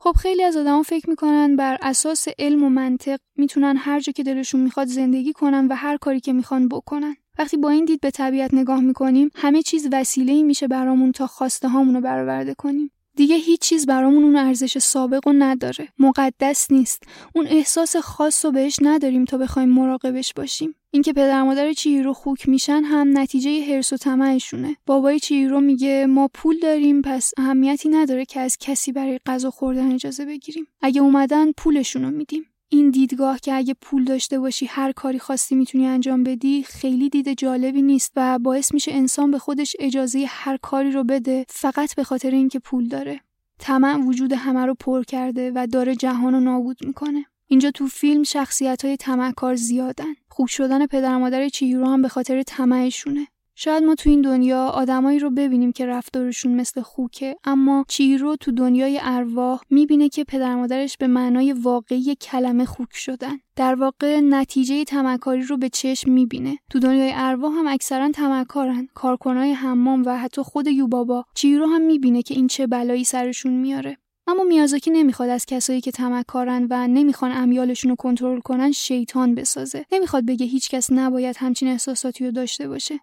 خب خیلی از آدما فکر میکنن بر اساس علم و منطق میتونن هر جا که دلشون میخواد زندگی کنن و هر کاری که میخوان بکنن. وقتی با این دید به طبیعت نگاه میکنیم، همه چیز وسیله‌ای میشه برامون تا خواسته هامون رو برآورده کنیم. دیگه هیچ چیز برامون اون ارزش سابق رو نداره، مقدس نیست. اون احساس خاص رو بهش نداریم تا بخوایم مراقبش باشیم. اینکه پدر مادر چیهیرو خوک میشن هم نتیجه حرص و طمعشونه. بابای چیهیرو میگه ما پول داریم، پس اهمیتی نداره که از کسی برای غذا خوردن اجازه بگیریم. اگه اومدن پولشونو میدیم. این دیدگاه که اگه پول داشته باشی هر کاری خواستی میتونی انجام بدی خیلی دید جالبی نیست و باعث میشه انسان به خودش اجازه هر کاری رو بده فقط به خاطر اینکه پول داره. طمع وجود همه رو پر کرده و داره جهان رو نابود میکنه. اینجا تو فیلم شخصیت‌های طمعکار زیادن. خوب شدن پدر مادر چیهیرو هم به خاطر طمعشونه. شاید ما تو این دنیا آدمایی رو ببینیم که رفتارشون مثل خوکه، اما چیهیرو تو دنیای ارواح میبینه که پدر مادرش به معنای واقعی کلمه خوک شدن. در واقع نتیجه طمعکاری رو به چشم میبینه. تو دنیای ارواح هم اکثرا طمعکارن، کارکنای حمام و حتی خود یوبابا. چیهیرو هم میبینه که این چه بلایی سرشون میاره. اما میازاکی نمیخواد از کسایی که طمعکارن و نمیخوان امیالشون رو کنترل کنن شیطان بسازه. نمیخواد بگه هیچکس نباید همچین احساساتی رو داشته باشه.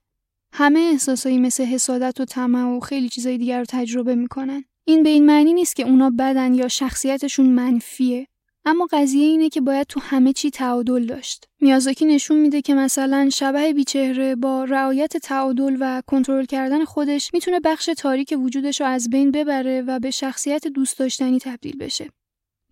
همه احساسایی مثل حسادت و طمع و خیلی چیزای دیگر رو تجربه میکنن. این به این معنی نیست که اونا بدن یا شخصیتشون منفیه، اما قضیه اینه که باید تو همه چی تعادل داشت. میازاکی نشون میده که مثلا شبح بیچهره با رعایت تعادل و کنترل کردن خودش میتونه بخش تاریک وجودش رو از بین ببره و به شخصیت دوست داشتنی تبدیل بشه.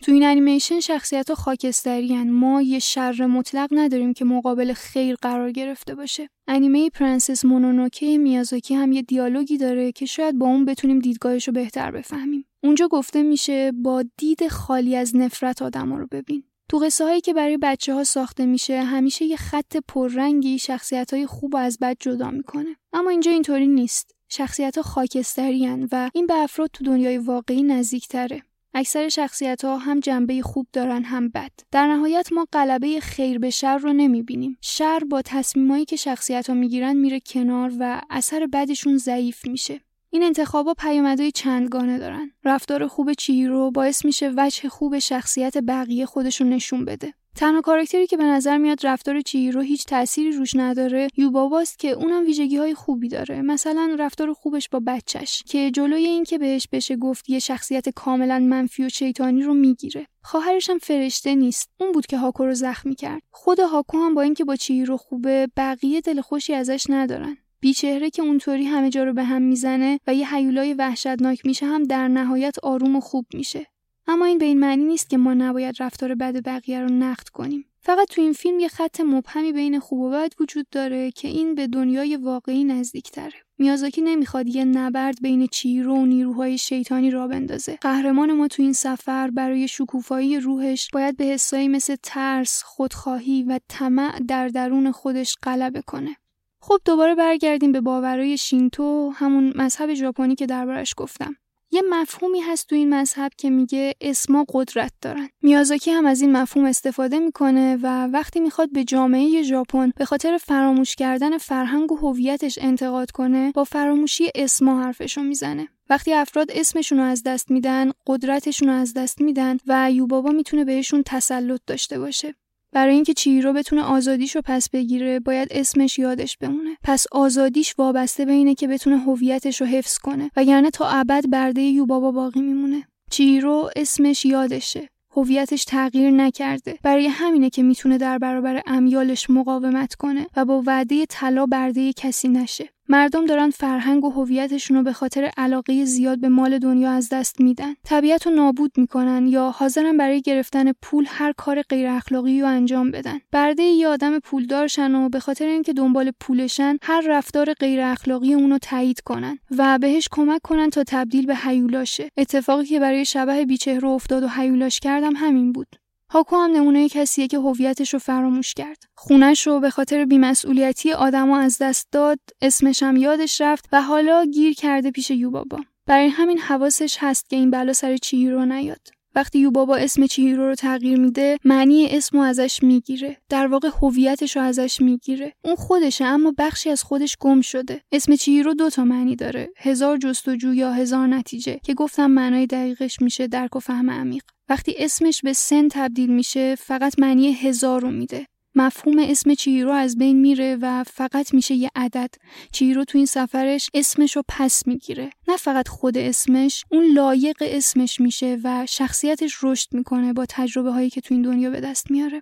تو این انیمیشن شخصیت‌ها خاکستری‌ان. ما یه شر مطلق نداریم که مقابل خیر قرار گرفته باشه. انیمه پرنسس مونونوکه میازاکی هم یه دیالوگی داره که شاید با اون بتونیم دیدگاهش رو بهتر بفهمیم. اونجا گفته میشه با دید خالی از نفرت آدم‌ها رو ببین. تو قصه‌هایی که برای بچه‌ها ساخته میشه همیشه یه خط پررنگی شخصیت‌های خوب از بد جدا میکنه. اما اینجا اینطوری نیست. شخصیت‌ها خاکستری‌ان و این به افراد تو دنیای واقعی نزدیک‌تره. اکثر شخصیت‌ها هم جنبه خوب دارن هم بد. در نهایت ما غلبه خیر به شر رو نمی‌بینیم. شر با تصمیمایی که شخصیت‌ها می‌گیرن میره کنار و اثر بدشون ضعیف میشه. این انتخاب‌ها پیامدهای چندگانه دارن. رفتار خوب چیهیرو باعث میشه وجه خوب شخصیت بقیه خودش رو نشون بده. تنها کاراکتری که به نظر میاد رفتار چیهیرو هیچ تأثیری روش نداره یوباباست که اونم ویژگی‌های خوبی داره. مثلا رفتار خوبش با بچهش که جلوی این که بهش بشه گفت یه شخصیت کاملا منفی و شیطانی رو میگیره. خواهرش هم فرشته نیست، اون بود که هاکو رو زخمی کرد. خود هاکو هم با اینکه با چیهیرو خوبه بقیه دل خوشی ازش ندارن. بیچهره که اونطوری همه جا رو به هم میزنه و یه هیولای وحشتناک میشه هم در نهایت آروم و خوب میشه. اما این به این معنی نیست که ما نباید رفتار بد بقیه رو نقد کنیم. فقط تو این فیلم یه خط مبهمی بین خوب و بد وجود داره که این به دنیای واقعی نزدیک‌تره. میازاکی نمیخواد یه نبرد بین چیهیرو و نیروهای شیطانی را بندازه. قهرمان ما تو این سفر برای شکوفایی روحش باید به حسایی مثل ترس، خودخواهی و طمع در درون خودش غلبه کنه. خب دوباره برگردیم به باورهای شینتو، همون مذهب ژاپنی که دربارش گفتم. یه مفهومی هست تو این مذهب که میگه اسما قدرت دارن. میازاکی هم از این مفهوم استفاده میکنه و وقتی میخواد به جامعه ژاپن به خاطر فراموش کردن فرهنگ و هویتش انتقاد کنه، با فراموشی اسما حرفشو میزنه. وقتی افراد اسمشون رو از دست میدن، قدرتشون رو از دست میدن و یوبابا میتونه بهشون تسلط داشته باشه. برای اینکه چیهیرو بتونه آزادیشو پس بگیره، باید اسمش یادش بمونه. پس آزادیش وابسته به اینه که بتونه هویتشو حفظ کنه، وگرنه تا ابد برده یوبابا باقی میمونه. چیهیرو اسمش یادشه، هویتش تغییر نکرده. برای همینه که میتونه در برابر امیالش مقاومت کنه و با وعده طلا برده کسی نشه. مردم دارن فرهنگ و هویتشون رو به خاطر علاقه زیاد به مال دنیا از دست میدن. طبیعت رو نابود میکنن یا حاضرن برای گرفتن پول هر کار غیر اخلاقی رو انجام بدن. برده یه آدم پولدارشن و به خاطر اینکه دنبال پولشن هر رفتار غیر اخلاقی اونو تایید کنن و بهش کمک کنن تا تبدیل به هیولا شه. اتفاقی که برای شبح بیچهره افتاد و هیولاش کردم همین بود. هاکو هم نمونه کسیه که هویتش رو فراموش کرد. خونش رو به خاطر بی‌مسئولیتی آدما از دست داد، اسمش هم یادش رفت و حالا گیر کرده پیش یوبابا. برای همین حواسش هست که این بلا سر چیهیرو نیاد. وقتی یوبابا اسم چیهیرو رو تغییر میده، معنی اسمو ازش میگیره. در واقع هویتش رو ازش میگیره. اون خودشه اما بخشی از خودش گم شده. اسم چیهیرو دو تا معنی داره، هزار جستجو یا هزار نتیجه که گفتم معنای دقیقش میشه درک و فهم عمیق. وقتی اسمش به سن تبدیل میشه فقط معنی هزار رو میده. مفهوم اسم چیهیرو از بین میره و فقط میشه یه عدد. چیهیرو تو این سفرش اسمش رو پس میگیره. نه فقط خود اسمش، اون لایق اسمش میشه و شخصیتش رشد میکنه با تجربه هایی که تو این دنیا به دست میاره.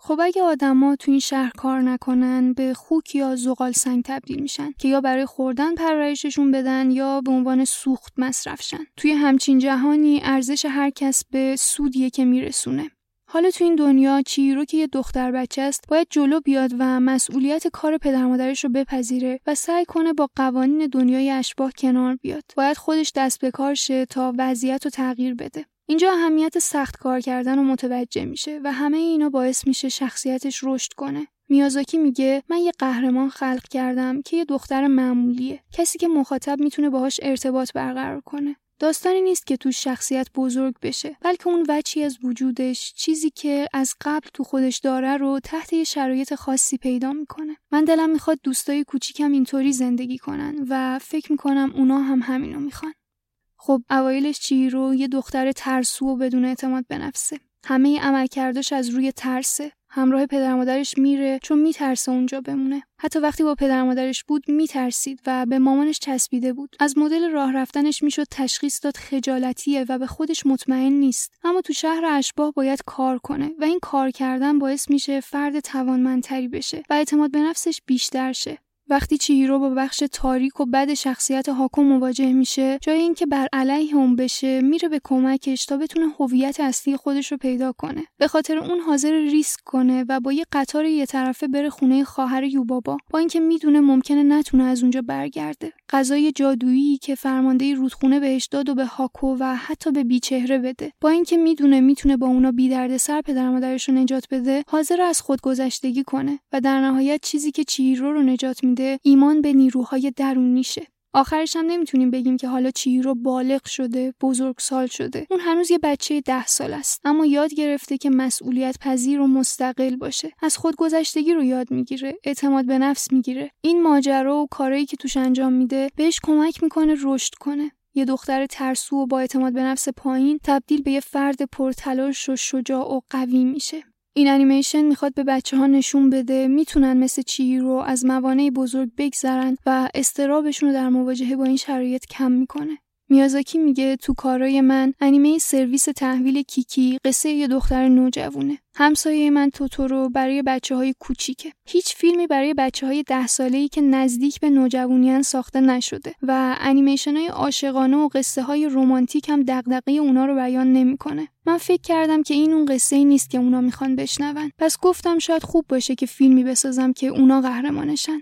خب اگه آدما تو این شهر کار نکنن به خوک یا زغال سنگ تبدیل میشن که یا برای خوردن پرورششون بدن یا به عنوان سوخت مصرف شن. توی همچین جهانی ارزش هر کس به سودیه که میرسونه. حالا تو این دنیا چیهیرو که یه دختر بچه است باید جلو بیاد و مسئولیت کار پدر مادرش رو بپذیره و سعی کنه با قوانین دنیای اشباح کنار بیاد. باید خودش دست به کار شه تا وضعیت رو تغییر بده. اینجا اهمیت سخت کار کردن رو متوجه میشه و همه اینا باعث میشه شخصیتش رشد کنه. میازاکی میگه من یه قهرمان خلق کردم که یه دختر معمولیه، کسی که مخاطب میتونه باهاش ارتباط برقرار کنه. داستانی نیست که توش شخصیت بزرگ بشه، بلکه اون وجهی از وجودش، چیزی که از قبل تو خودش داره رو تحت یه شرایط خاصی پیدا میکنه. من دلم میخواد دوستای کوچیکم اینطوری زندگی کنن و فکر میکنم اونا هم همینو میخوان. خب اوایلش چیهیرو یه دختر ترسو و بدون اعتماد به نفسه. همه عملکردش از روی ترسه. همراه پدر مادرش میره چون میترسه اونجا بمونه. حتی وقتی با پدر مادرش بود میترسید و به مامانش چسبیده بود. از مدل راه رفتنش میشد تشخیص داد خجالتیه و به خودش مطمئن نیست. اما تو شهر اشباح باید کار کنه و این کار کردن باعث میشه فرد توانمندتری بشه و اعتماد به نفسش بیشتر شه. وقتی چیهیرو با بخش تاریک و بد شخصیت هاکو مواجه میشه، جای اینکه بر علیه اون بشه، میره به کمکش تا بتونه هویت اصلی خودش رو پیدا کنه. به خاطر اون حاضر ریسک کنه و با یه قطار یه طرفه بره خونه خواهر یوبابا، با اینکه میدونه ممکنه نتونه از اونجا برگرده. غذای جادویی که فرمانده رودخونه بهش داد و به هاکو و حتی به بیچهره بده، با اینکه میدونه میتونه با اونا بی دردسر پدر مادرش رو نجات بده، حاضر از خودگذشتگی کنه و در نهایت چیزی که چیهیرو رو نجات میده ایمان به نیروهای درونیشه. آخرش هم نمیتونیم بگیم که حالا چیهیرو بالغ شده، بزرگسال شده. اون هنوز یه بچه ده سال است، اما یاد گرفته که مسئولیت پذیر و مستقل باشه. از خودگذشتگی رو یاد میگیره، اعتماد به نفس میگیره. این ماجرا و کارهایی که توش انجام میده بهش کمک میکنه رشد کنه. یه دختر ترسو و با اعتماد به نفس پایین تبدیل به یه فرد پرتلاش و شجاع و قوی میشه. این انیمیشن میخواد به بچه ها نشون بده میتونن مثل چیهیرو از موانع بزرگ بگذرن و استرابشون رو در مواجهه با این شرایط کم میکنه. میازاکی میگه تو کارای من انیمه سرویس تحویل کیکی قصه یه دختر نوجوونه. همسایه من توتورو برای بچه های کوچیکه. هیچ فیلمی برای بچه های ده ساله‌ای که نزدیک به نوجوانیان ساخته نشده و انیمیشن های عاشقانه و قصه های رمانتیک هم دغدغه اونا رو بیان نمیکنه. من فکر کردم که این اون قصه‌ای نیست که اونا میخوان بشنون. پس گفتم شاید خوب باشه که فیلمی بسازم که اونا قهرمانشن.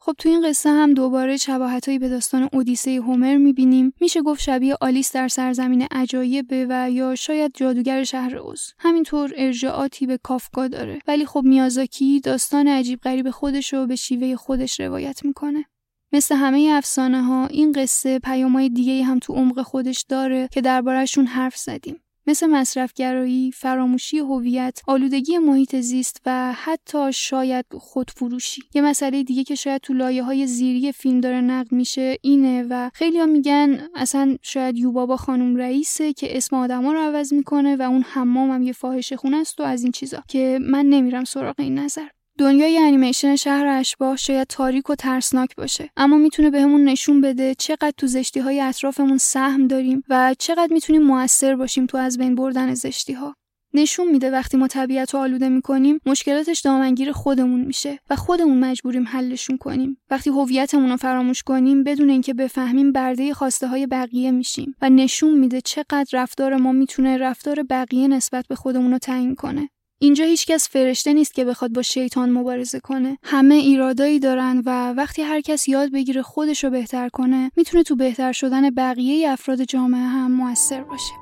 خب تو این قصه هم دوباره شباهتایی به داستان اودیسه هومر میبینیم. میشه گفت شبیه آلیس در سرزمین عجایب و یا شاید جادوگر شهر اوز. همینطور ارجاعاتی به کافکا داره. ولی خب میازاکی داستان عجیب غریب خودش رو به شیوه خودش روایت میکنه. مثل همه افسانه ها این قصه پیام‌های دیگه هم تو عمق خودش داره که درباره‌شون حرف زدیم. مثل مصرفگرایی، فراموشی هویت، آلودگی محیط زیست و حتی شاید خودفروشی. یه مسئله دیگه که شاید تو لایه‌های زیری فیلم داره نقد میشه اینه و خیلی‌ها میگن اصلا شاید یوبابا خانم رئیسه که اسم آدما رو عوض میکنه و اون حمام هم یه فاحشه خونه است و از این چیزا که من نمیرم سراغ این نظر. دنیای انیمیشن شهر اشباح شاید تاریک و ترسناک باشه، اما میتونه بهمون نشون بده چقدر تو زشتی‌های اطرافمون سهم داریم و چقدر میتونیم موثر باشیم تو از بین بردن زشتی‌ها. نشون میده وقتی ما طبیعت رو آلوده میکنیم، مشکلاتش دامنگیر خودمون میشه و خودمون مجبوریم حلشون کنیم. وقتی هویتمون رو فراموش کنیم، بدون اینکه بفهمیم برده خواسته های بقیه میشیم و نشون میده چقدر رفتار ما میتونه رفتار بقیه نسبت به خودمون رو تعیین کنه. اینجا هیچکس فرشته نیست که بخواد با شیطان مبارزه کنه. همه ایرادایی دارن و وقتی هر کس یاد بگیره خودش رو بهتر کنه، میتونه تو بهتر شدن بقیه افراد جامعه هم موثر باشه.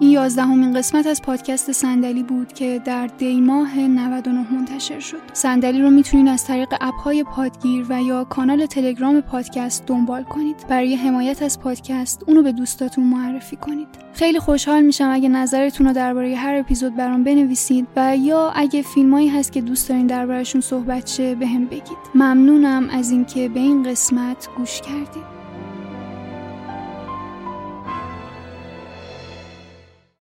این یازدهمین قسمت از پادکست صندلی بود که در دی ماه نود و نه منتشر شد. صندلی رو میتونید از طریق اپ‌های پادگیر و یا کانال تلگرام پادکست دنبال کنید. برای حمایت از پادکست اونو به دوستاتون معرفی کنید. خیلی خوشحال میشم اگه نظرتون رو درباره هر اپیزود برام بنویسید و یا اگه فیلمایی هست که دوست دارین دربارشون صحبت شه بهم بگید. ممنونم از اینکه به این قسمت گوش کردید.